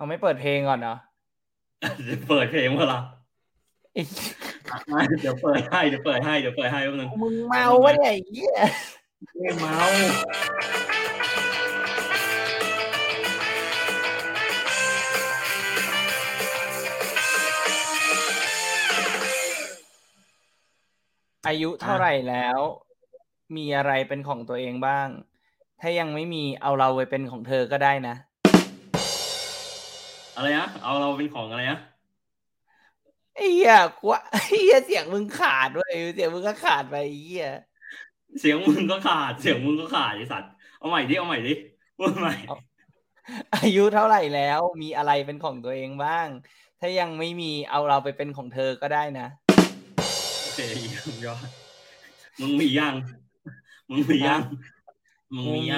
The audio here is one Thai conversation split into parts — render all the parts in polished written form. เอาไม่เปิดเพลงก่อนเนาะเปิดเพลงวะล่ะเดี๋ยวเปิดให้แป๊บนึงมึงเมาปะเนี่ยไอ้เหี้ยไม่เมาอายุเท่าไหร่แล้วมีอะไรเป็นของตัวเองบ้างถ้ายังไม่มีเอาเราไปเป็นของเธอก็ได้นะอะไรนะเอาเราเป็นของอะไรนะไอ้เหี้ยกว่าไอ้เหี้ยเสียงมึงขาดด้วยเสียงมึงก็ขาดไปไอ้เหี้ยเสียงมึงก็ขาดไอ้สัตว์เอาใหม่ดิพูดใหม่อายุเท่าไหร่แล้วมีอะไรเป็นของตัวเองบ้างถ้ายังไม่มีเอาเราไปเป็นของเธอก็ได้นะเฮ้ยยอดมึงมี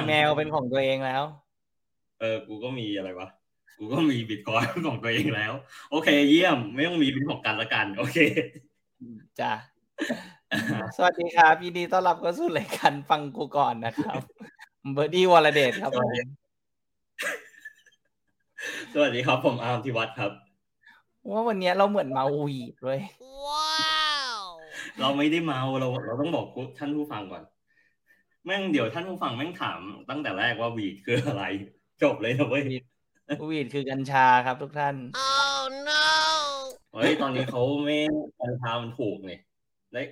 แมวเป็นของตัวเองแล้วกูก็มีอะไรวะกูก็มีบิตคอยน์ของตัวเองแล้วโอเคเยี่ยมไม่ต้องมีเป็นของกันละกันโอเคจ้ะสวัสดีครับยินดีต้อนรับเข้าสู่รายการฟังกูก่อนนะครับเบอร์ดี้วรเดชครับผมสวัสดีครับผมอาร์มธิวัฒน์ครับว่าวันนี้เราเหมือนเมาวีดเลยเราไม่ได้เมาเราต้องบอกท่านผู้ฟังก่อนแม่งเดี๋ยวท่านผู้ฟังแม่งถามตั้งแต่แรกว่าวีดคืออะไรจบเลยนะเว้ยวีดคือกัญชาครับทุกท่าน Oh no เฮ้ยตอนนี้เขาไม่กัญชามันถูกนี่ได้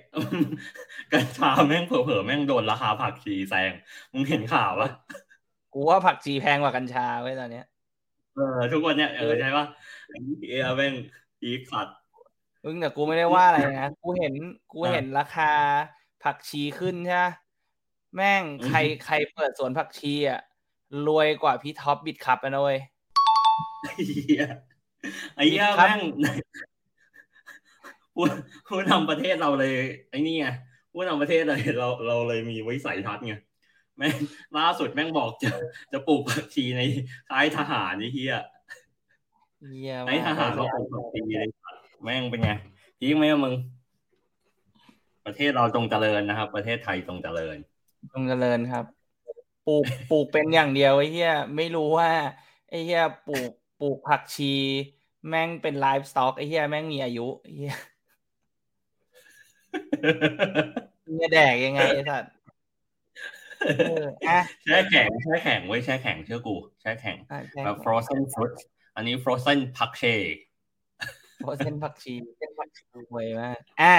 กัญชาแม่งเผลอๆแม่งโดนราคาผักชีแซงมึงเห็นข่าวปะกูว่าผักชีแพงกว่ากัญชาไว้ตอนเนี้ยทุกวันเนี้ยใช่ปะเออแม่งอีกสัตว์มึงแต่กูไม่ได้ว่าอะไรนะกูเห็นราคาผักชีขึ้นใช่ไหมแม่งใครเปิดสวนผักชีอ่ะรวยกว่าพี่ท็อปบิดขับไปนะเว้ยไอ้เหี้ยแม่งผู้นำประเทศเราเลยไอ้นี่ไงผู้นำประเทศเลยเราเลยมีวิสัยทัศน์ไงแม่งล่าสุดแม่งบอกจะปลูกผักชีในท้ายทหารไอ้เหี้ยท้ายทหารเราปลูกผักชีเลยแม่งเป็นไงยิ่งไหมมึงประเทศเราจงเจริญนะครับประเทศไทยจงเจริญครับปลูกเป็นอย่างเดียวไอ้เหี้ยไม่รู้ว่าไอ้เหี้ยปลูกผักชีแม่งเป็นไลฟ์สต็อกไอ้เหี้ยแม่งมีอายุไอ้เหี้ยเงี้ยแดกยังไงไอ้สัตว์แช่แข็งไว้แช่แข็งเชื่อกูแช่แข็งแบบ frozen fruit อันนี้ frozen ผักชีเส้นผักชีสวยมากอ่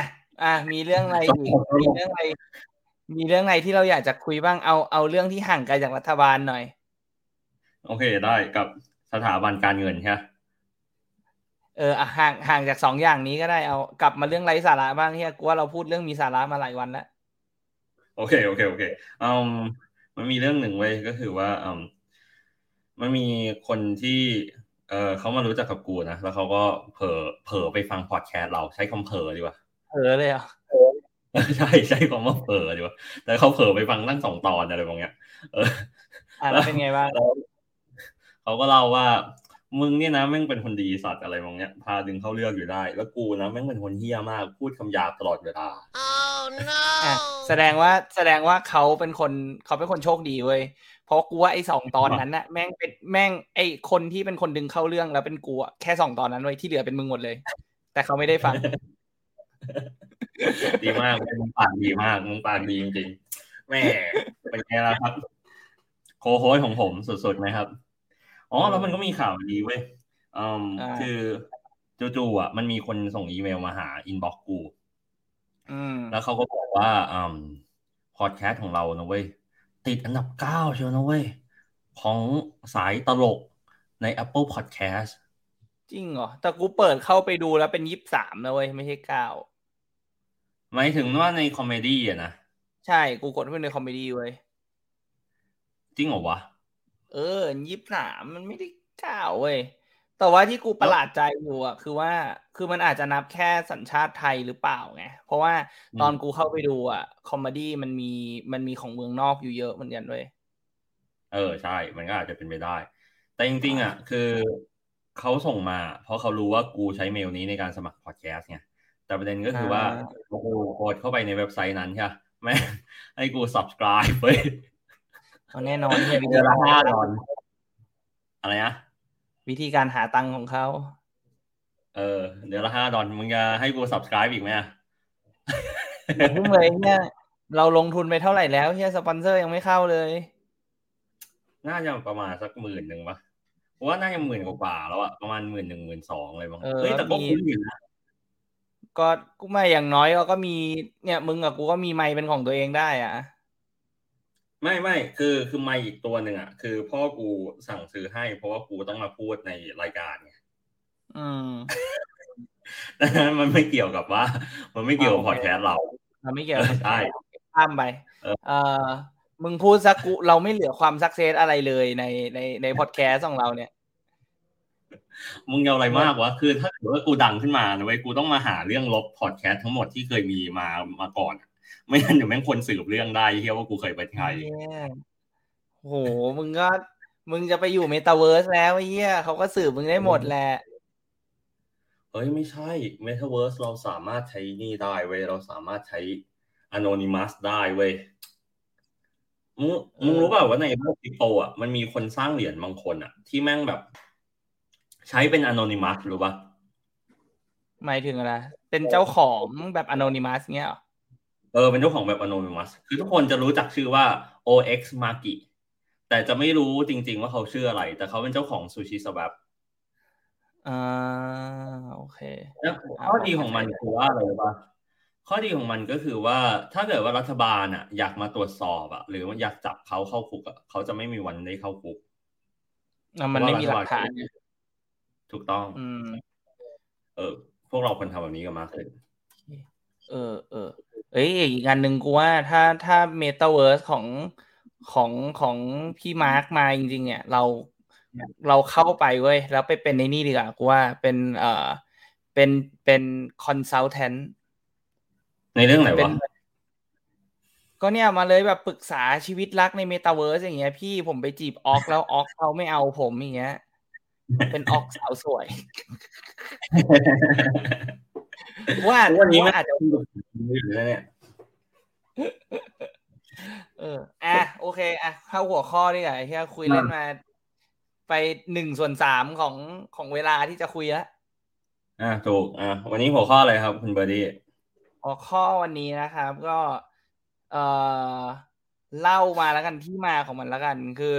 ะมีเรื่องอะไรที่เราอยากจะคุยบ้างเอาเรื่องที่ห่างไกลจากรัฐบาลหน่อยโอเคได้กับสถาบันการเงินใช่ห่างจาก2อย่างนี้ก็ได้เอากลับมาเรื่องไร้สาระบ้างเนี่ยกูว่าเราพูดเรื่องมีสาระมาหลายวันแล้วโอเคมันมีเรื่องหนึ่งเว้ยก็คือว่ามันมีคนที่เขามารู้จักกับกูนะแล้วเขาก็เผลอไปฟังพอดแคสต์เราใช้คำเผลอดีกว่าเผลอเลยเหรอใช่คำว่าเผลอดีกว่าแต่เขาเผลอไปฟังตั้ง2ตอนอะไรบางอย่างแล้วเป็นไงบ้างเขาก็เล่าว่ามึงเนี่ยนะแม่งเป็นคนดีสัตว์อะไรบางอย่างพาดึงเข้าเลือกอยู่ได้แล้วกูนะแม่งเป็นคนเหี้ยมากพูดคำหยาบตลอดเวลา Oh no แสดงว่าเขาเป็นคนโชคดีเว้ยเพราะกูว่าไอ้2ตอนนั้นน่ะแม่งไอ้คนที่เป็นคนดึงเข้าเรื่องแล้วเป็นกูอ่ะแค่2ตอนนั้นเว้ยที่เหลือเป็นมึงหมดเลยแต่เขาไม่ได้ฟังดีมากมึงปากดีมากมึงปากดีจริงๆแหมเป็นไงล่ะครับโคโฮสของผมสุดๆนะครับอ๋อแล้วมันก็มีข่าวดีเว้ยคือจู่ๆอ่ะมันมีคนส่งอีเมลมาหาอินบ็อกซ์กูแล้วเขาก็บอกว่าพอดแคสต์ของเรานะเว้ยติดอันดับ9เชียวนะเว้ยของสายตลกใน Apple Podcast จริงเหรอแต่กูเปิดเข้าไปดูแล้วเป็น23นะเว้ยไม่ใช่9หมายถึงว่าในคอมเมดี้อ่ะนะใช่กูกดเข้าไปในคอมเมดี้เว้ยจริงเหรอวะ23มันไม่ได้9เว้ยแต่ว่าที่กูประหลาดใจอยู่อ่ะคือมันอาจจะนับแค่สัญชาติไทยหรือเปล่าไงเพราะว่าตอนกูเข้าไปดูอ่ะคอมเมดี้มันมีของเมืองนอกอยู่เยอะเหมือนกันด้วยใช่มันก็อาจจะเป็นไปได้แต่จริงๆอ่ะคือเขาส่งมาเพราะเขารู้ว่ากูใช้เมลนี้ในการสมัครพอดแคสต์ไงแต่ประเด็นก็คือว่ากูกดเข้าไปในเว็บไซต์นั้นใช่ไหมให้กู subscribe เว้ยแน่นอนเดือนละ5 ดอลลาร์อะไรนะ วิธีการหาตังค์ของเขาเดี๋ยวละ$5มึงจะให้กู subscribe อีกไหมอ่ะผมเลยเนี่ยเราลงทุนไปเท่าไหร่แล้วเฮียสปอนเซอร์ยังไม่เข้าเลยน่าจะประมาณสัก 10,000 นึงป่ะเพราะว่าน่าจะ 10,000 กว่าๆแล้วอ่ะประมาณ 11,000 12,000 อะไรบ้างเฮ้ยแต่ก็คุ้มอยู่นะก็กูไม่อย่างน้อยก็มีเนี่ยมึงกับกูก็มีไมค์เป็นของตัวเองได้อ่ะไม่คือไมค์อีกตัวนึงอ่ะคือพ่อกูสั่งซื้อให้เพราะว่ากูต้องมาพูดในรายการไงมันไม่เกี่ยวกับว่ามันไม่เกี่ยวกับพอดแคสต์เรามันไม่เกี่ยวใช่ข้ามไปมึงพูดสักกูเราไม่เหลือความซักเซสอะไรเลยในพอดแคสต์ของเราเนี่ยมึงเอาอะไรมากวะคือถ้าเกิดว่ากูดังขึ้นมานะเว้ยกูต้องมาหาเรื่องลบพอดแคสต์ทั้งหมดที่เคยมีมาก่อนไม่งั้นเดี๋ยวแม่งคนสืบเรื่องได้เฮียว่ากูเคยไปไทยโอ้โหมึงจะไปอยู่เมตาเวิร์สแล้วไอ้เหี้ยเขาก็สืบมึงได้หมดแหละเฮ้ยไม่ใช่เมตาเวิร์สเราสามารถใช้นี่ได้เว้ยเราสามารถใช้ Anonymous ได้เว้ยมึงรู้เปล่าว่าในโลกคริปโตอ่ะมันมีคนสร้างเหรียญบางคนอ่ะที่แม่งแบบใช้เป็น Anonymous รู้ป่ะหมายถึงอะไรเป็นเจ้าของแบบ Anonymous เงี้ยเป็นเจ้าของแบบ Anonymous คือทุกคนจะรู้จักชื่อว่า OX Maki แต่จะไม่รู้จริงๆว่าเขาชื่ออะไรแต่เขาเป็นเจ้าของ Sushi Swap โอเคแล้วข้อดีของมันคือว่าอะไรป่ะข้อดีของมันก็คือว่าถ้าเกิดว่ารัฐบาลอ่ะอยากมาตรวจสอบอ่ะหรือว่าอยากจับเขาเข้าคุกอ่ะเขาจะไม่มีวันได้เข้าคุกมันไม่มีหลักฐานถูกต้องพวกเราคนทำแบบนี้กันมากขึ้นอีกงานหนึ่งกูว่าถ้าเมตาเวิร์สของพี่มาร์คมาจริงๆเนี่ยเราเข้าไปเว้ยแล้วไปเป็นในนี่ดีกว่ากูว่าเป็นเป็นคอนซัลแทนท์ในเรื่องไหนวะก็เนี่ยมาเลยแบบปรึกษาชีวิตรักในเมตาเวิร์สอย่างเงี้ยพี่ผมไปจีบออกแล้วออกเขาไม่เอาผมอย่างเงี้ยเป็นออกสาวสวยว่าวันนี้มันอาจจะอยู่แล้วเนี่ยโอเคเข้าหัวข้อดีกว่าที่คุยเล่นมาไป 1/3 ของเวลาที่จะคุยแล้วถูกวันนี้หัวข้ออะไรครับคุณเบอร์ดี้หัวข้อวันนี้นะครับก็เล่ามาแล้วกันที่มาของมันแล้วกันคือ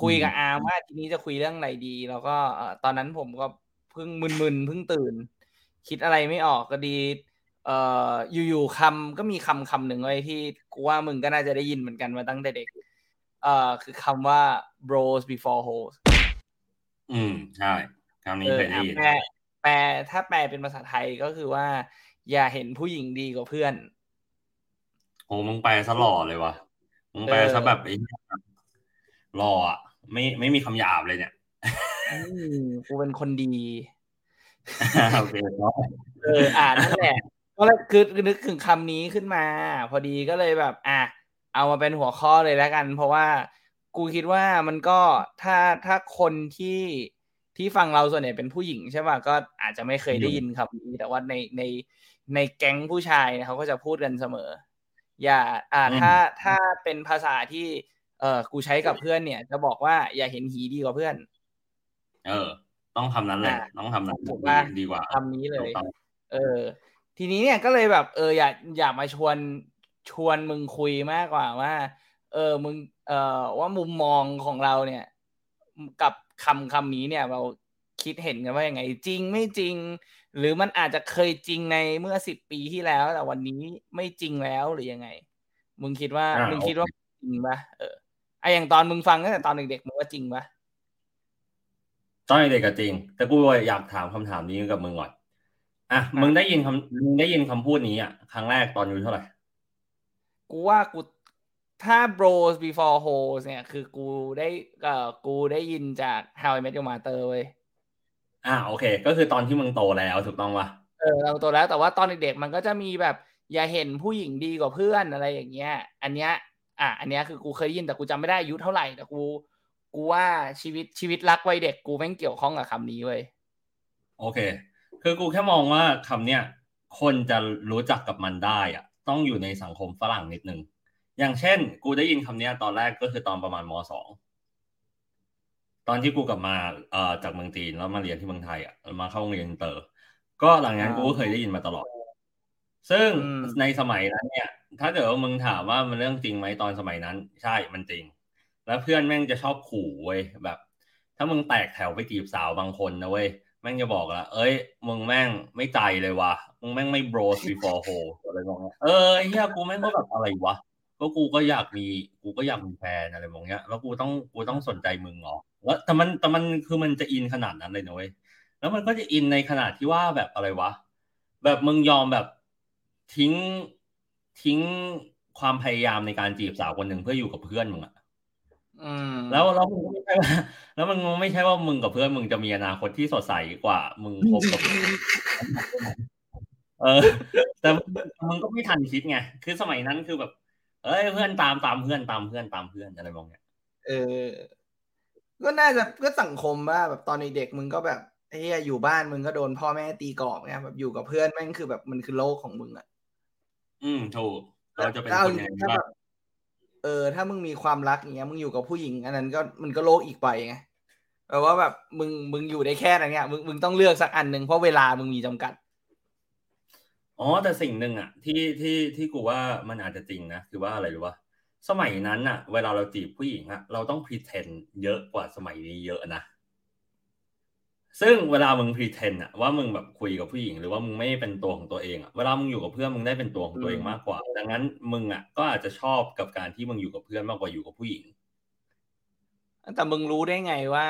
คุยกับอาว่าทีนี้จะคุยเรื่องอะไรดีแล้วก็ตอนนั้นผมก็เพิ่งมึนๆเพิ่งตื่นคิดอะไรไม่ออกก็ดีอยู่ๆก็มีคำหนึ่งไว้ที่กูว่ามึงก็น่าจะได้ยินเหมือนกันมาตั้งแต่เด็กคือคำว่า Bros Before Hos ใช่คำนี้เคยได้ยินแปลถ้าแปลเป็นภาษาไทยก็คือว่าอย่าเห็นผู้หญิงดีกว่าเพื่อนโหมึงแปลซะหล่อเลยวะมึงแปลซะแบบไอ้หล่ออ่ะไม่มีคำหยาบเลยเนี่ยกูเป็นคนดีโอเคนั่นแหละก็เลยคือนึกถึงคำนี้ขึ้นมาพอดีก็เลยแบบเอามาเป็นหัวข้อเลยแล้วกันเพราะว่ากูคิดว่ามันก็ถ้าคนที่ฟังเราส่วนใหญ่เป็นผู้หญิงใช่ป่ะก็อาจจะไม่เคยได้ยินคำนี้แต่ว่าในแก๊งผู้ชายเขาก็จะพูดกันเสมออย่าถ้าเป็นภาษาที่กูใช้กับเพื่อนเนี่ยจะบอกว่าอย่าเห็นหีดีกว่าเพื่อนต้องคำนั้นแหละต้องคำนั้นดีกว่าคำนี้เลยทีนี้เนี่ยก็เลยแบบอยากมาชวนมึงคุยมากกว่าว่ามึงว่ามุมมองของเราเนี่ยกับคำนี้เนี่ยเราคิดเห็นกันว่ายังไงจริงไม่จริงหรือมันอาจจะเคยจริงในเมื่อ10ปีที่แล้วแต่วันนี้ไม่จริงแล้วหรือยังไงมึงคิดว่าจริงป่ะอย่างตอนมึงฟังตั้งแต่ตอนเด็กๆมึงว่าจริงป่ะตอนเด็กก็จริงแต่กูอยากถามคำถามนี้กับมึงก่อนมึงได้ยินคำพูดนี้ครั้งแรกตอนอายุเท่าไหร่กูว่ากูถ้า Bros Before Hos เนี่ยคือกูได้ยินจาก How I Met Your Mother เว้ยโอเคก็คือตอนที่มึงโตแล้วถูกต้องป่ะเราโตแล้วแต่ว่าตอนเด็กๆมันก็จะมีแบบอย่าเห็นผู้หญิงดีกว่าเพื่อนอะไรอย่างเงี้ยอันเนี้ยคือกูเคยยินแต่กูจำไม่ได้อายุเท่าไหร่แต่กูว่าชีวิตรักวัยเด็กกูแม่งเกี่ยวข้องกับคำนี้เว้ยโอเคคือกูแค่มองว่าคำเนี้ยคนจะรู้จักกับมันได้ต้องอยู่ในสังคมฝรั่งนิดนึงอย่างเช่นกูได้ยินคำเนี้ยตอนแรกก็คือตอนประมาณม.2 ตอนที่กูกลับมาจากเมืองจีนแล้วมาเรียนที่เมืองไทยอ่ะมาเข้าโรงเรียนอินเตอร์ก็หลังนั้นกูก็เคยได้ยินมาตลอดซึ่งในสมัยนั้นเนี่ยถ้าเกิดว่ามึงถามว่ามันเรื่องจริงไหมตอนสมัยนั้นใช่มันจริงแล้วเพื่อนแม่งจะชอบขู่เว้ยแบบถ้ามึงแตกแถวไปจีบสาวบางคนนะเว้ยแม่งจะบอกละเอ้ยมึงแม่งไม่ใจเลยวะมึงแม่งไม่ Bros Before Hos อะไรมองเออไอ้เหี้ยกูแม่งก็แบบอะไรวะก็กูก็อยากมีแฟนอะไรมองเงี้ยแล้วกูต้องสนใจมึงเหรอแล้วแต่มันคือมันจะอินขนาดนั้นเลยนะเว้ยแล้วมันก็จะอินในขนาดที่ว่าแบบอะไรวะแบบมึงยอมแบบทิ้งความพยายามในการจีบสาวคนหนึ่งเพื่ออยู่กับเพื่อนมึงอะแล้วมึงไม่ใช่ว่าแล้วมันไม่ใช่ว่ามึงกับเพื่อนมึงจะมีอนาคตที่สดใสกว่ามึงคบกับแต่มึงก็ไม่ทันคิดไงคือสมัยนั้นคือแบบเอ้ยเพื่อนตามเพื่อนอะไรมองเงี้ยก็น่าจะก็สังคมว่าแบบตอนเด็กๆมึงก็แบบไอ้เหี้ยอยู่บ้านมึงก็โดนพ่อแม่ตีกรอบไงแบบอยู่กับเพื่อนแม่งคือแบบมันคือโลกของมึงอ่ะถูกเราจะเป็นคนยังไงบ้างถ้ามึงมีความรักอย่างเงี้ยมึงอยู่กับผู้หญิงอันนั้นก็มันก็โลกอีกไปไงแปลว่าแบบมึงอยู่ได้แค่นั้นเนี่ยมึงต้องเลือกสักอันนึงเพราะเวลามึงมีจำกัดอ๋อแต่สิ่งหนึ่งอ่ะที่กูว่ามันอาจจะจริงนะคือว่าอะไรรู้ป่ะสมัยนั้นอ่ะเวลาเราจีบผู้หญิงอ่ะเราต้อง pretend เยอะกว่าสมัยนี้เยอะนะซึ่งเวลามึง pretend อ่ะว่ามึงแบบคุยกับผู้หญิงหรือว่ามึงไม่เป็นตัวของตัวเองอ่ะเวลามึงอยู่กับเพื่อนมึงได้เป็นตัวของตัวเองมากกว่าดังนั้นมึงอ่ะก็อาจจะชอบกับการที่มึงอยู่กับเพื่อนมากกว่าอยู่กับผู้หญิงแต่มึงรู้ได้ไงว่า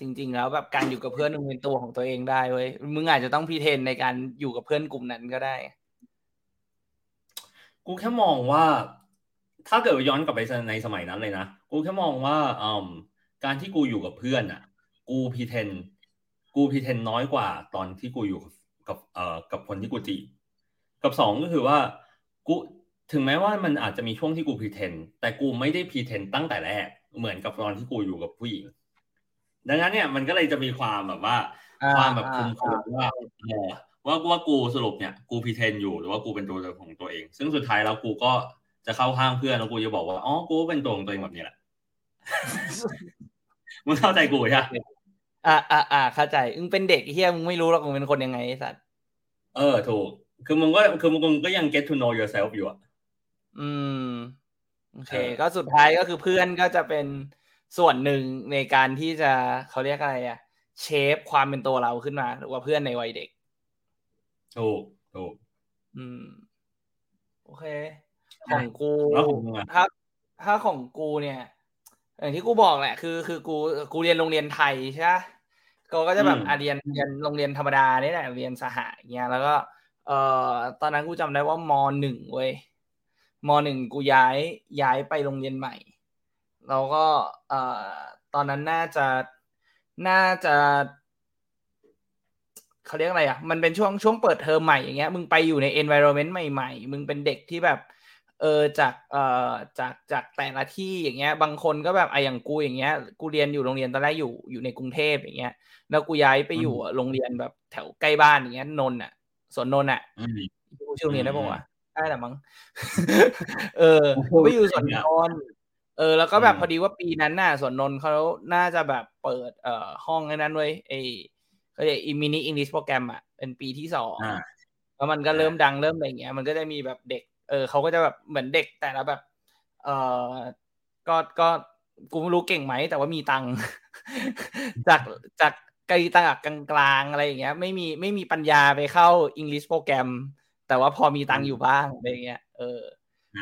จริงๆแล้วแบบการอยู่กับเพื่อนมึงเป็นตัวของตัวเองได้เว้ยมึงอาจจะต้อง pretend ในการอยู่กับเพื่อนกลุ่มนั้นก็ได้กูแค่มองว่าถ้าเกิดย้อนกลับไปในสมัยนั้นเลยนะกูแค่มองว่าการที่กูอยู่กับเพื่อนอ่ะกูพีเทนน้อยกว่าตอนที่กูอยู่กับคนที่กูจีบกับสองก็คือว่ากูถึงแม้ว่ามันอาจจะมีช่วงที่กูพีเทนแต่กูไม่ได้พีเทนตั้งแต่แรกเหมือนกับตอนที่กูอยู่กับผู้หญิงดังนั้นเนี่ยมันก็เลยจะมีความแบบว่าความแบบคุมโครงว่ากูสรุปเนี่ยกูพีเทนอยู่หรือว่ากูเป็นตัวของตัวเองซึ่งสุดท้ายแล้วกูก็จะเข้าข้างเพื่อนแล้วกูจะบอกว่าอ๋อกูเป็นตัวของตัวเองแบบนี้แหละมึงเข้าใจกูใช่ไหมเข้าใจมึงเป็นเด็กเฮียมึงไม่รู้หรอกมึงเป็นคนยังไงไอ้สัตว์ถูกคือมึงก็ยัง get to know yourself อยู่อ่ะโอเคก็สุดท้ายก็คือเพื่อนก็จะเป็นส่วนหนึ่งในการที่จะเขาเรียกอะไรอ่ะเชฟความเป็นตัวเราขึ้นมาหรือว่าเพื่อนในวัยเด็กถูกโอเคของกูครับถ้าของกูเนี่ยอย่างที่กูบอกแหละคือกูเรียนโรงเรียนไทยใช่ป่ะกูก็จะแบบเรียนโรงเรียนธรรมดานี่แหละเรียนสหะอย่างเงี้ยแล้วก็ตอนนั้นกูจำได้ว่าม.1 เว้ยม.1 กูย้ายไปโรงเรียนใหม่แล้วก็ตอนนั้นน่าจะเขาเรียกอะไรอ่ะมันเป็นช่วงเปิดเทอมใหม่อย่างเงี้ยมึงไปอยู่ใน environment ใหม่ๆมึงเป็นเด็กที่แบบจากแต่ละที่อย่างเงี้ยบางคนก็แบบอย่างกูอย่างเงี้ยกูเรียนอยู่โรงเรียนตอนแรกอยู่ในกรุงเทพอย่างเงี้ยแล้วกูย้ายไปอยู่โรงเรียนแบบแถวใกล้บ้านอย่างเงี้ยนนท์น่ะสวนนนท์น่ะกูชื่อโรงเรียนได้ป่าววะได้แหละมั้งไปอยู่สวนนนท์แล้วก็แบบพอดีว่าปีนั้นน่ะสวนนนท์เค้าน่าจะแบบเปิดห้องนั้นเว้ยไอ้เค้าเรียกอีมินิอังกฤษโปรแกรมอ่ะเป็นปีที่2แล้วมันก็เริ่มดังเริ่มอะไรอย่างเงี้ยมันก็ได้มีแบบเด็กเขาก็จะแบบเหมือนเด็กแต่ละแบบก็กูไม่รู้เก่งไหมแต่ว่ามีตัง จากไกลตังกลางๆอะไรอย่างเงี้ยไม่มีปัญญาไปเข้า English โปรแกรมแต่ว่าพอมีตังอยู่บ้างอะไรอย่างเงี้ย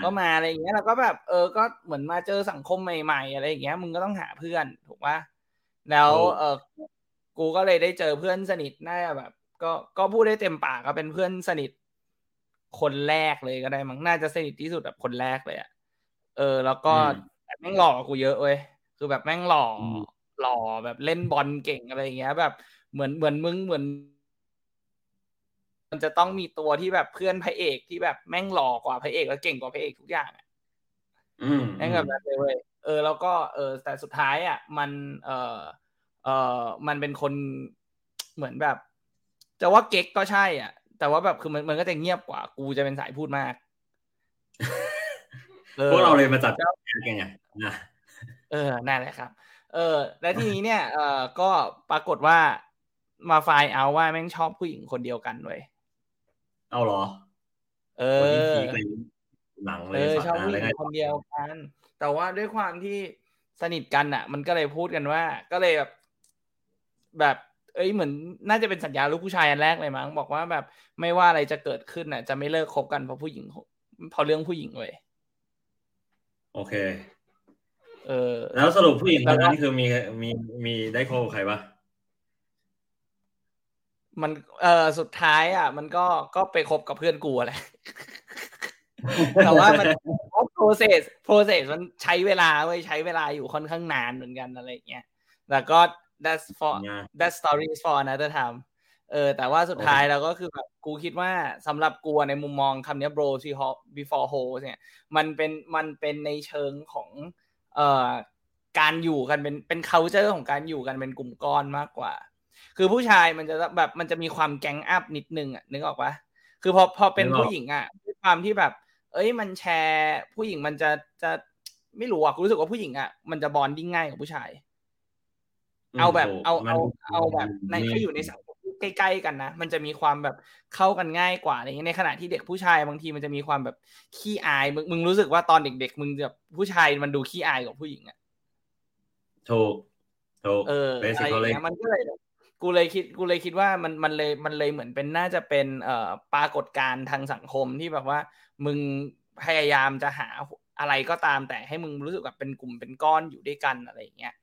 ก็มาอะไรอย่างเงี้ยแล้วก็แบบก็เหมือนมาเจอสังคมใหม่ๆอะไรอย่างเงี้ยมึงก็ต้องหาเพื่อนถูกป่ะแล้วกูก็เลยได้เจอเพื่อนสนิทน่าแบบก็พูดได้เต็มปากก็เป็นเพื่อนสนิทคนแรกเลยก็ได้มั้งน่าจะสนิทที่สุดแบบคนแรกเลยอ่ะแล้วก็แม่งหล่อกูเยอะเว้ยคือแบบแม่งหล่อแบบเล่นบอลเก่งอะไรอย่างเงี้ยแบบเหมือนมึงเหมือนมันจะต้องมีตัวที่แบบเพื่อนพระเอกที่แบบแม่งหล่อกว่าพระเอกแล้วเก่งกว่าพระเอกทุกอย่างอ่ะแม่งแบบนั้นเลยเว้ยแล้วก็แต่สุดท้ายอ่ะมันมันเป็นคนเหมือนแบบจะว่าเก๊กก็ใช่อ่ะแต่ว่าแบบคือมันก็จะเงียบกว่ากูจะเป็นสายพูดมากพวกเราเลยมาจัดแยกกันไงนั่นแหละครับ และทีนี้เนี่ยก็ปรากฏว่ามาไฟล์เอาว่าแม่งชอบผู้หญิงคนเดียวกันเว้ยเอาเหรอหนังเลยชอบผู้หญิงคนเดียวกันแต่ว่าด้วยความที่สนิทกันอ่ะมันก็เลยพูดกันว่าก็เลยแบบเอ้ยเหมือนน่าจะเป็นสัญญาลูกผู้ชายอันแรกเลยมั้งบอกว่าแบบไม่ว่าอะไรจะเกิดขึ้นน่ะจะไม่เลิกคบกันเพราะผู้หญิงเพราะเรื่องผู้หญิงเว้ยโอเคแล้วสรุปผู้หญิงคนนั้นคือมีได้คบกับใครปะมันสุดท้ายอ่ะมันก็ไปคบกับเพื่อนกูแหละแต่ว่ามันโปรเซสมันใช้เวลาเว้ยใช้เวลาอยู่ค่อนข้างนานเหมือนกันอะไรเงี้ยแล้วก็ that story is for another time แต่ว่าสุดท้ายแล้วก็คือแบบกูคิดว่าสำหรับกูในมุมมองคำนี้ Bros Before Hos เนี่ยมันเป็นในเชิงของการอยู่กันเป็น culture ของการอยู่กันเป็นกลุ่มก้อนมากกว่าคือผู้ชายมันจะแบบมันจะมีความแก๊งอัพนิดนึงอ่ะนึกออกปะคือพอเป็นผู้หญิงอ่ะด้วยความที่แบบเอ้ยมันแชร์ผู้หญิงมันจะไม่รู้อ่ะกูรู้สึกว่าผู้หญิงอ่ะมันจะบอนดิ้งง่ายกว่าผู้ชายเอาแบบเอาแบบในถ้าอยู่ในสังคมใกล้ๆกันนะมันจะมีความแบบเข้ากันง่ายกว่าอะไรเงี้ยในขณะที่เด็กผู้ชายบางทีมันจะมีความแบบขี้อายมึงรู้สึกว่าตอนเด็กๆมึงแบบผู้ชายมันดูขี้อายกว่าผู้หญิงอ่ะถูกอะไรอย่างเงี้ยมันก็เลยกูเลยคิดว่ามันเลยเหมือนเป็นน่าจะเป็นปรากฏการณ์ทางสังคมที่แบบว่ามึงพยายามจะหาอะไรก็ตามแต่ให้มึงรู้สึกแบบเป็นกลุ่มเป็นก้อนอยู่ด้วยกันอะไรอย่างเงี้ย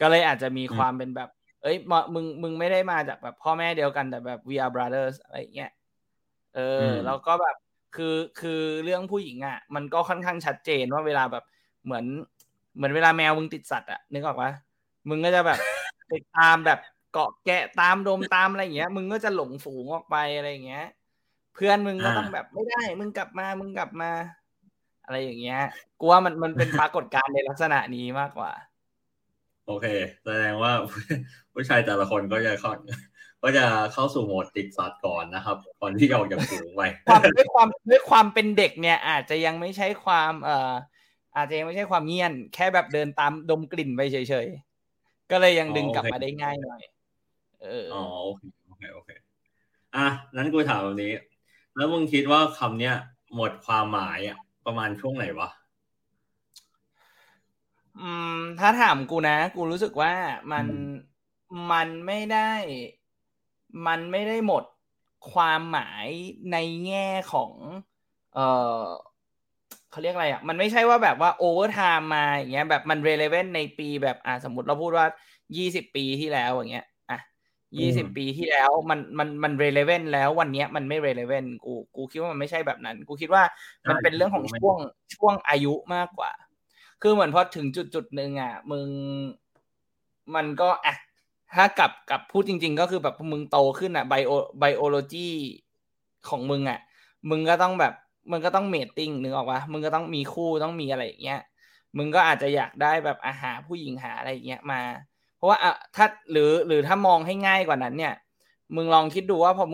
ก็เลยอาจจะมีความเป็นแบบเอ้ยมึงไม่ได้มาจากแบบพ่อแม่เดียวกันแต่แบบ we are brothers อะไรอย่างเงี้ยแล้วก็แบบคือเรื่องผู้หญิงอ่ะมันก็ค่อนข้างชัดเจนว่าเวลาแบบเหมือนเวลาแมวมึงติดสัตว์อ่ะนึกออกปะมึงก็จะแบบติดตามแบบเกาะแกะตามดมตามอะไรอย่างเงี้ยมึงก็จะหลงฝูงออกไปอะไรอย่างเงี้ยเพื่อนมึงก็ต้องแบบไม่ได้มึงกลับมาอะไรอย่างเงี้ยกูว่ามันเป็นปรากฏการณ์ในลักษณะนี้มากกว่าโอเคแสดงว่าผู้ชายแต่ละคนก็จะเข้าสู่โหมดติดสัตว์ก่อนนะครับก่อนที่จะออกจากฝูงไปด้วยความเป็นเด็กเนี่ยอาจจะยังไม่ใช่ความเงี่ยนแค่แบบเดินตามดมกลิ่นไปเฉยๆก็เลยยังดึงกลับมาได้ง่ายหน่อยโอเคอ่ะนั้นกูถามแบบนี้แล้วมึงคิดว่าคำเนี้ยหมดความหมายอ่ะประมาณช่วงไหนวะถ้าถามกูนะกูรู้สึกว่ามันไม่ได้หมดความหมายในแง่ของเขาเรียกอะไรอ่ะมันไม่ใช่ว่าแบบว่าโอเวอร์ไทม์มาอย่างเงี้ยแบบมัน relevant ในปีแบบสมมุติเราพูดว่า20ปีที่แล้วอย่างเงี้ย20ปีที่แล้วมัน relevant แล้ววันเนี้ยมันไม่ relevant กูคิดว่ามันไม่ใช่แบบนั้นกูคิดว่ามันเป็นเรื่องของช่วงอายุมากกว่าคือเหมือนพอถึงจุดนึงอ่ะมึงมันก็อ่ะถ้ากลับกับพูดจริงๆก็คือแบบมึงโตขึ้นอ่ะไบโอโลจีของมึงอ่ะมึงก็ต้องแบบมันก็ต้องเมตติ้งนึกออกปะมึงก็ต้องมีคู่ต้องมีอะไรอย่างเงี้ยมึงก็อาจจะอยากได้แบบอาหารผู้หญิงหาอะไรอย่างเงี้ยมาเพราะว่าถ้าหรือถ้ามองให้ง่ายกว่านั้นเนี่ยมึงลองคิดดูว่าพอ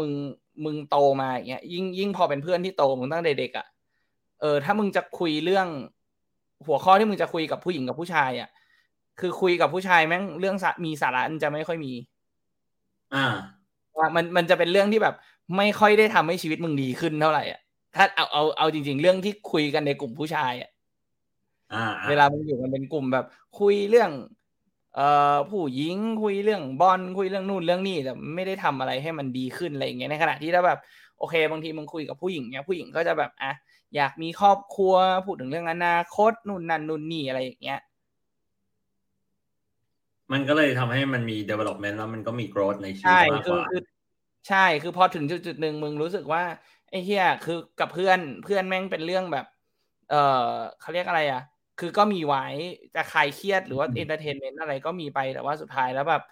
มึงโตมาอย่างเงี้ยยิ่งพอเป็นเพื่อนที่โตมึงตั้งแต่เด็กอ่ะถ้ามึงจะคุยเรื่องหัวข้อที่มึงจะคุยกับผู้หญิงกับผู้ชายอ่ะคือคุยกับผู้ชายแม่งเรื่องมีสาระมันจะไม่ค่อยมีมันจะเป็นเรื่องที่แบบไม่ค่อยได้ทำให้ชีวิตมึงดีขึ้นเท่าไหร่อ่ะถ้าเอาจริงๆเรื่องที่คุยกันในกลุ่มผู้ชายอ่ะเวลามึงอยู่กันเป็นกลุ่มแบบคุยเรื่องผู้หญิงคุยเรื่องบอลคุยเรื่องนู่นเรื่องนี่แต่ไม่ได้ทำอะไรให้มันดีขึ้นอะไรอย่างเงี้ยในขณะที่ถ้าแบบโอเคบางทีมึงคุยกับผู้หญิงเนี่ยผู้หญิงก็จะแบบอ่ะอยากมีครอบครัวพูดถึงเรื่องอนาคตนู่นนั่นนู่นนี่อะไรอย่างเงี้ยมันก็เลยทำให้มันมี development แล้วมันก็มี growth ในชีวิตมากกว่าใช่คือพอถึงจุดๆนึงมึงรู้สึกว่าไอ้เหี้ยคือกับเพื่อนแม่งเป็นเรื่องแบบเขาเรียกอะไรอ่ะคือก็มีไว้จะคลายเครียดหรือว่าเอนเตอร์เทนเมนต์อะไรก็มีไปแต่ว่าสุดท้ายแล้วแบบ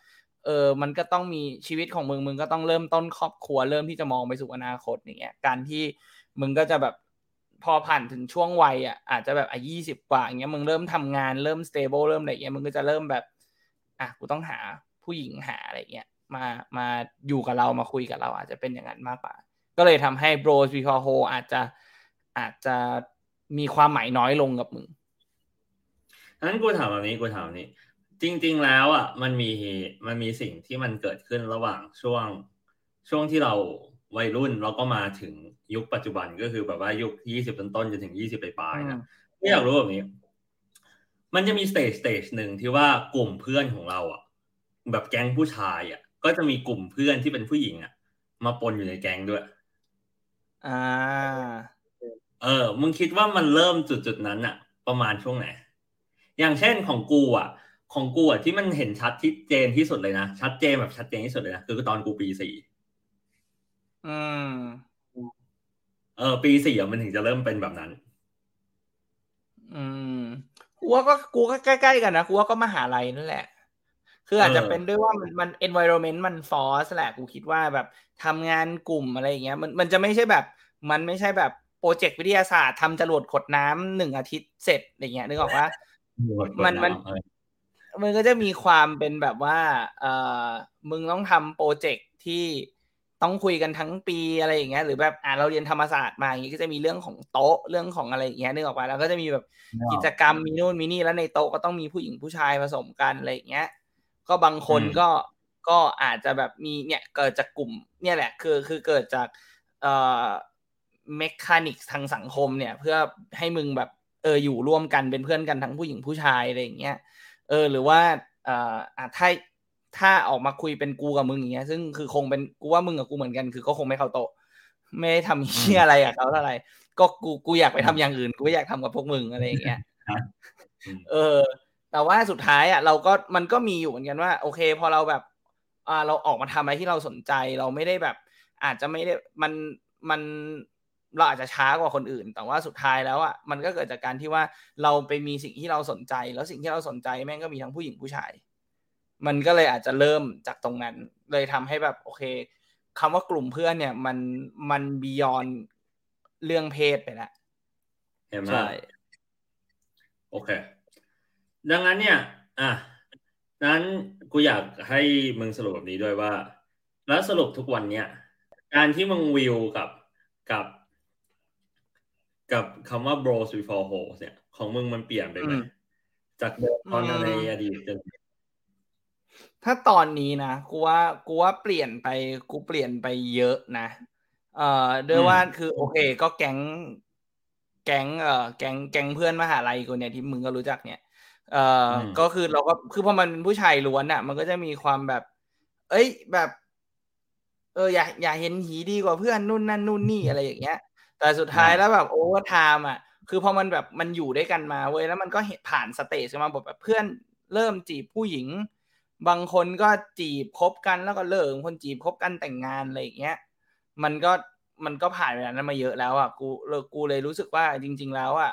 มันก็ต้องมีชีวิตของมึงก็ต้องเริ่มต้นครอบครัวเริ่มที่จะมองไปสู่อนาคตอย่างเงี้ยการที่มึงก็จะแบบพอผ่านถึงช่วงวัยอ่ะอาจจะแบบ20กว่าอย่างเงี้ยมึงเริ่มทำงานเริ่มสเตเบิลเริ่มอะไรอย่างเงี้ยมึงก็จะเริ่มแบบอ่ะกูต้องหาผู้หญิงหาอะไรอย่างเงี้ยมาอยู่กับเรามาคุยกับเราอาจจะเป็นอย่างนั้นมากกว่าก็เลยทำให้ Bros Before Hos อาจจะมีความหมายน้อยลงกับมึงงั้นกูถามแบบนี้ จริงๆแล้วอ่ะมันมีสิ่งที่มันเกิดขึ้นระหว่างช่วงที่เราวัยรุ่นเราก็มาถึงยุคปัจจุบันก็คือแบบว่ายุค20ต้นๆจนถึง20ปลายๆนะไม่อยากรู้แบบนี้มันจะมีสเตจนึงที่ว่ากลุ่มเพื่อนของเราอ่ะแบบแก๊งผู้ชายอ่ะก็จะมีกลุ่มเพื่อนที่เป็นผู้หญิงอ่ะมาปนอยู่ในแก๊งด้วยมึงคิดว่ามันเริ่มจุดๆนั้นอ่ะประมาณช่วงไหนอย่างเช่นของกูอ่ะที่มันเห็นชัดที่เจนที่สุดเลยนะชัดเจนที่สุดเลยนะคือตอนกูปี4ปี4อ่ะมันถึงจะเริ่มเป็นแบบนั้นกูก็ใกล้ๆกันนะกูว่าก็มหาลัยนั่นแหละคืออาจจะเป็นด้วยว่ามัน environment มัน force แหละกูคิดว่าแบบทำงานกลุ่มอะไรอย่างเงี้ยมันจะไม่ใช่แบบมันไม่ใช่แบบโปรเจกต์วิทยาศาสตร์ทำจรวดขดน้ำ1อาทิตย์เสร็จอะไรเงี้ยนึกออกปะมันก็จะมีความเป็นแบบว่ามึงต้องทำโปรเจกต์ที่ต้องคุยกันทั้งปีอะไรอย่างเงี้ยหรือแบบเราเรียนธรรมศาสตร์มาอย่างงี้ก็จะมีเรื่องของโต๊ะเรื่องของอะไรอย่างเงี้ยนึกออกป่ะแล้วก็จะมีแบบกิจกรรมมีนู่นมีนี่แล้วในโต๊ะก็ต้องมีผู้หญิงผู้ชายผสมกันอะไรอย่างเงี้ยก็บางคนก็อาจจะแบบมีเนี่ยเกิดจากกลุ่มเนี่ยแหละคือเกิดจากเมคานิกส์ทางสังคมเนี่ยเพื่อให้มึงแบบอยู่ร่วมกันเป็นเพื่อนกันทั้งผู้หญิงผู้ชายอะไรอย่างเงี้ยหรือว่าถ้าออกมาคุยเป็นกูกับมึงอย่างเงี้ยซึ่งคือคงเป็นกูว่ามึงกับกูเหมือนกันคือก็คงไม่เข้าโต๊ะไม่ได้ทำเหี้ยอะไรอ่ะเขาอะไรก็กูอยากไปทำอย่างอื่นกูอยากทำกับพวกมึงอะไรอย่างเงี้ยแต่ว่าสุดท้ายอ่ะเราก็มันก็มีอยู่เหมือนกันว่าโอเคพอเราแบบเราออกมาทำอะไรที่เราสนใจเราไม่ได้แบบอาจจะไม่ได้มันเราอาจจะช้ากว่าคนอื่นแต่ว่าสุดท้ายแล้วอ่ะมันก็เกิดจากการที่ว่าเราไปมีสิ่งที่เราสนใจแล้วสิ่งที่เราสนใจแม่งก็มีทั้งผู้หญิงผู้ชายมันก็เลยอาจจะเริ่มจากตรงนั้นเลยทำให้แบบโอเคคำว่ากลุ่มเพื่อนเนี่ยมัน beyond เรื่องเพศไปแล้วเห็นไหมใช่โอเคดังนั้นเนี่ยนั้นกูอยากให้มึงสรุปแบบนี้ด้วยว่าแล้วสรุปทุกวันเนี่ยการที่มึงวิวกับคำว่า Bros Before Hos เนี่ยของมึงมันเปลี่ยนไปไหมจากตอนในอดีตจนถ้าตอนนี้นะกูว่าเปลี่ยนไปเยอะนะด้วยว่าคือโอเคก็แก๊งเพื่อนมหาลัยกูเนี่ยที่มึงก็รู้จักเนี่ยก็คือเราก็คือพอมันเป็นผู้ชายล้วนอ่ะมันก็จะมีความแบบเอ้ยแบบอย่าเห็นหีดีกว่าเพื่อนนู่นนั่นนู่นนี่อะไรอย่างเงี้ยแต่สุดท้ายแล้วแบบโอเวอร์ไทม์อ่ะคือพอมันแบบมันอยู่ด้วยกันมาเว้ยแล้วมันก็ผ่านสเตจมาแบบเพื่อนเริ่มจีบผู้หญิงบางคนก็จีบคบกันแล้วก็เลิกคนจีบคบกันแต่งงานอะไรอย่างเงี้ยมันก็ผ่านเวลานั้นมาเยอะแล้วอ่ะกูเลยรู้สึกว่าจริงๆแล้วอ่ะ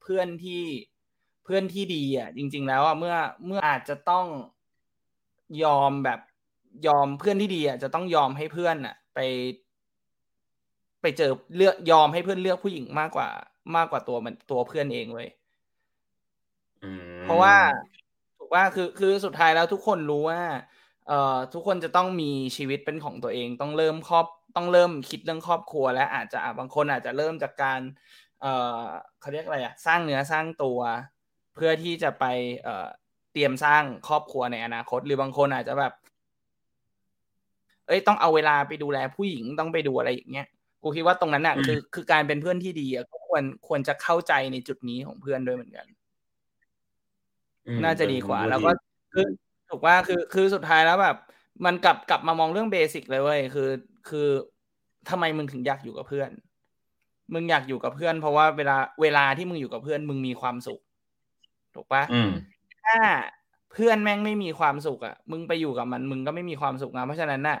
เพื่อนที่ดีอ่ะจริงๆแล้วอ่ะเมื่ออาจจะต้องยอมแบบยอมเพื่อนที่ดีอ่ะจะต้องยอมให้เพื่อนอ่ะไปเจอเลือกยอมให้เพื่อนเลือกผู้หญิงมากกว่าตัวเพื่อนเองเว้ยเพราะว่าถูกว่าคือสุดท้ายแล้วทุกคนรู้ว่าทุกคนจะต้องมีชีวิตเป็นของตัวเองต้องเริ่มคิดเรื่องครอบครัวและอาจจะบางคนอาจจะเริ่มจากการเขาเรียกอะไรอ่ะสร้างเนื้อสร้างตัวเพื่อที่จะไปเตรียมสร้างครอบครัวในอนาคตหรือบางคนอาจจะแบบต้องเอาเวลาไปดูแลผู้หญิงต้องไปดูอะไรอย่างเงี้ยกูคิดว่าตรงนั้นน่ะคือการเป็นเพื่อนที่ดีอ่ะก็ควรจะเข้าใจในจุดนี้ของเพื่อนด้วยเหมือนกันน่าจะดีกว่าแล้วก็คือถูกว่าคือสุดท้ายแล้วแบบมันกลับมามองเรื่องเบสิกเลยเว้ยคือทำไมมึงถึงอยากอยู่กับเพื่อนมึงอยากอยู่กับเพื่อนเพราะว่าเวลาที่มึงอยู่กับเพื่อนมึงมีความสุขถูกปะถ้าเพื่อนแม่งไม่มีความสุขอ่ะมึงไปอยู่กับมันมึงก็ไม่มีความสุขนะเพราะฉะนั้นน่ะ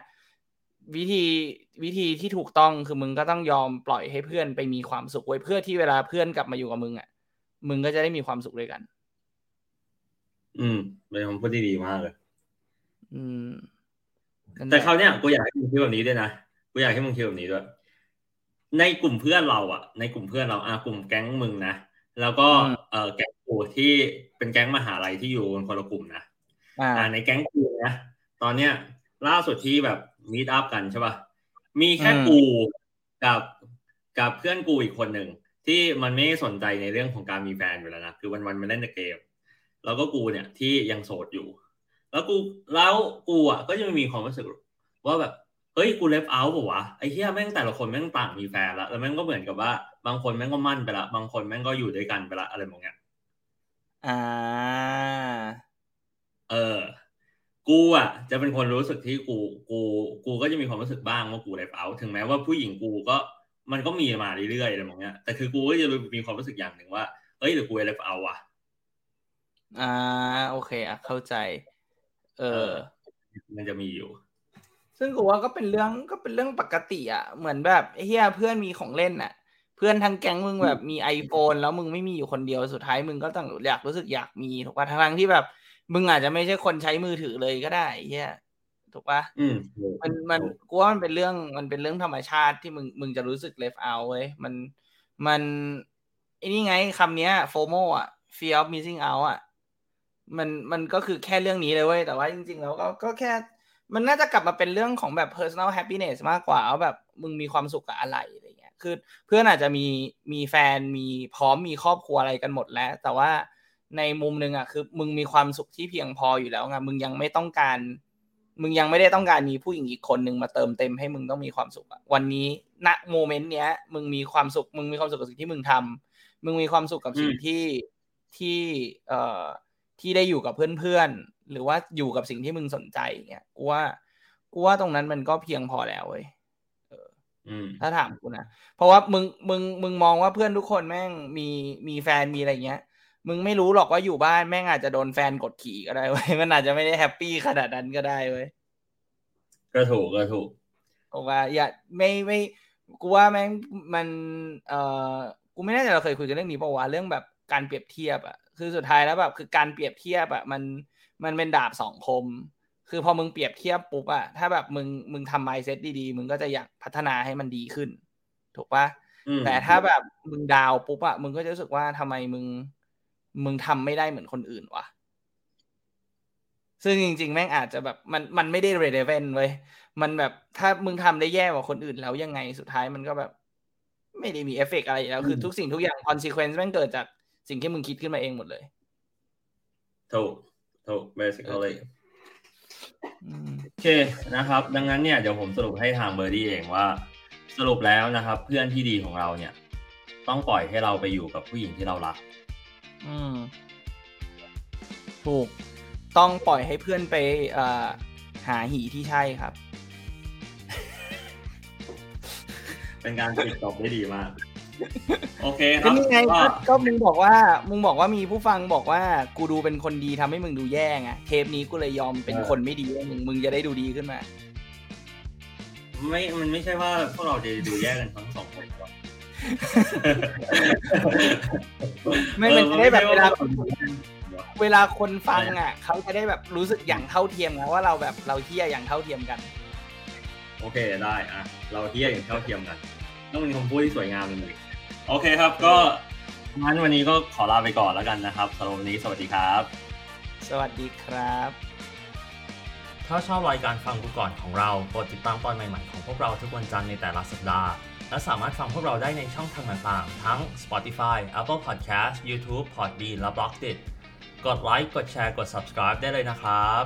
วิธีที่ถูกต้องคือมึงก็ต้องยอมปล่อยให้เพื่อนไปมีความสุขไว้เพื่อที่เวลาเพื่อนกลับมาอยู่กับมึงอ่ะมึงก็จะได้มีความสุขด้วยกันเป็นคำพูดที่ดีมากเลยแต่คราวเนี้ยกูอยากให้มึงคิดแบบนี้ด้วยนะกูอยากให้มึงคิดแบบนี้ด้วยในกลุ่มเพื่อนเราอ่ะในกลุ่มเพื่อนเรากลุ่มแก๊งมึงนะแล้วก็แก๊งกูที่เป็นแก๊งมหาลัยที่อยู่คนละกลุ่มนะในแก๊งกูนะตอนเนี้ยล่าสุดที่แบบมีตอัพกันใช่ป่ะมีแค่กูกับเพื่อนกูอีกคนหนึ่งที่มันไม่สนใจในเรื่องของการมีแฟนอยู่แล้วนะคือวันๆมันเล่นแต่เกม แล้วก็กูเนี่ยที่ยังโสดอยู่แล้วกูอ่ะก็ยังมีความรู้สึกว่าแบบเฮ้ยกูเลฟเอาท์ป่ะวะไอ้เหี้ยแม่งแต่ละคนแม่งต่างมีแฟนละแล้วแม่งก็เหมือนกับว่าบางคนแม่งก็มั่นไปละบางคนแม่งก็อยู่ด้วยกันไปละอะไรแบบเนี้ยกูอ่ะจะเป็นคนรู้สึกที่กูก็จะมีความรู้สึกบ้างว่ากูเลฟเอาท์ถึงแม้ว่าผู้หญิงกูก็มันก็มีมาเรื่อยๆอะไรแบบเนี้ยแต่คือกูก็จะมีความรู้สึกอย่างนึงว่าเฮ้ยหรือกูเลฟเอาท์ว่ะโอเคอ่ะเข้าใจมันจะมีอยู่ซึ่งกูว่าก็เป็นเรื่องปกติอ่ะเหมือนแบบไอ้เหี้ยเพื่อนมีของเล่นน่ะเพื่อนทั้งแก๊งมึงแบบมี iPhone แล้วมึงไม่มีอยู่คนเดียวสุดท้ายมึงก็ต้องอยากรู้สึกอยากมีถูกป่ะทั้งที่แบบมึงอาจจะไม่ใช่คนใช้มือถือเลยก็ได้ไอ้เหี้ยถูกป่ะมันกูว่ามันเป็นเรื่องธรรมชาติที่มึงจะรู้สึก left out เว้ยมันไอ้นี่ไงคำเนี้ย FOMO อ่ะ Fear of Missing Out อ่ะมันก็คือแค่เรื่องนี้เลยเว้ยแต่ว่าจริงๆแล้วก็แค่มันน่าจะกลับมาเป็นเรื่องของแบบ personal happiness มากกว่าเอาแบบมึงมีความสุขกับอะไรอะไรเงี้ยคือเพื่อนอาจจะมีแฟนมีพร้อมมีครอบครัวอะไรกันหมดแล้วแต่ว่าในมุมนึงอ่ะคือมึงมีความสุขที่เพียงพออยู่แล้วไงมึงยังไม่ได้ต้องการมีผู้หญิงอีกคนนึงมาเติมเต็มให้มึงต้องมีความสุขอ่ะวันนี้ณโมเมนต์เนี้ยมึงมีความสุขกับสิ่งที่มึงทำมึงมีความสุขกับสิ่งที่ได้อยู่กับเพื่อนๆหรือว่าอยู่กับสิ่งที่มึงสนใจอย่างเงี้ยกูว่าตรงนั้นมันก็เพียงพอแล้วเว้ยถ้าถามกูนะเพราะว่ามึงมองว่าเพื่อนทุกคนแม่งมีแฟนมีอะไรเงี้ยมึงไม่รู้หรอกว่าอยู่บ้านแม่งอาจจะโดนแฟนกดขี่ก็ได้เว้ยมันอาจจะไม่ได้แฮปปี้ขนาดนั้นก็ได้เว้ยก็ถูกโอเคอย่าไม่กูว่าแม่งมันกูไม่แน่ใจเราเคยคุยกันเรื่องนี้ป่าววะเรื่องแบบการเปรียบเทียบอ่ะคือสุดท้ายแล้วแบบคือการเปรียบเทียบอ่ะมันเป็นดาบสองคมคือพอมึงเปรียบเทียบปุ๊บอ่ะถ้าแบบมึงทำ mindset ดีๆมึงก็จะอยากพัฒนาให้มันดีขึ้นถูกป่ะแต่ถ้าแบบมึงดาวปุ๊บอ่ะมึงก็จะรู้สึกว่าทำไมมึงทำไม่ได้เหมือนคนอื่นวะซึ่งจริงๆแม่งอาจจะแบบมันไม่ได้ relevant เว้ยมันแบบถ้ามึงทำได้แย่กว่าคนอื่นแล้วยังไงสุดท้ายมันก็แบบไม่ได้มี effect อะไรแล้วคือทุกสิ่งทุกอย่าง consequence แม่งเกิดจากสิ่งที่มึงคิดขึ้นมาเองหมดเลยถูก basically โอเคนะครับดังนั้นเนี่ยเดี๋ยวผมสรุปให้ทางเบอร์ดี้เองว่าสรุปแล้วนะครับเพื่อนที่ดีของเราเนี่ยต้องปล่อยให้เราไปอยู่กับผู้หญิงที่เรารักถูกต้องปล่อยให้เพื่อนไปหาหีที่ใช่ครับ เป็นการติดตอบได้ดีมากโอเคครับนี่ไงก็มึงบอกว่ามีผู้ฟังบอกว่ากูดูเป็นคนดีทำให้มึงดูแย่ไงเทปนี้กูเลยยอมเป็นคนไม่ดีให้มึงจะได้ดูดีขึ้นมาไม่มันไม่ใช่ว่าพวกเราจะดูแย่กันทั้งสองคนหรอกไม่มันจะได้แบบเวลาคนฟังอ่ะเขาจะได้แบบรู้สึกอย่างเท่าเทียมนะว่าเราแบบเราเทียอย่างเท่าเทียมกันโอเคได้อ่ะเราเทียอย่างเท่าเทียมกันต้องเป็นคำพูดที่สวยงามเลยโอเคครับก็งั้นวันนี้ก็ขอลาไปก่อนแล้วกันนะครับสำหรับวันนี้สวัสดีครับสวัสดีครับถ้าชอบรายการฟังกูก่อนของเรากดติดตามตอนใหม่ๆของพวกเราทุกวันจันทร์ในแต่ละสัปดาห์และสามารถฟังพวกเราได้ในช่องทางต่างๆทั้ง Spotify, Apple Podcast, YouTube, Podbean และ Blogdit กดไลค์กดแชร์กด Subscribe ได้เลยนะครับ